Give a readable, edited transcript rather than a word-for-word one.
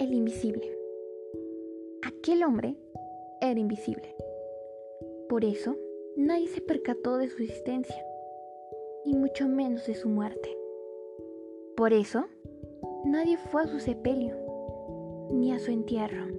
El Invisible. Aquel hombre era invisible. Por eso, nadie se percató de su existencia, y mucho menos de su muerte. Por eso, nadie fue a su sepelio, ni a su entierro.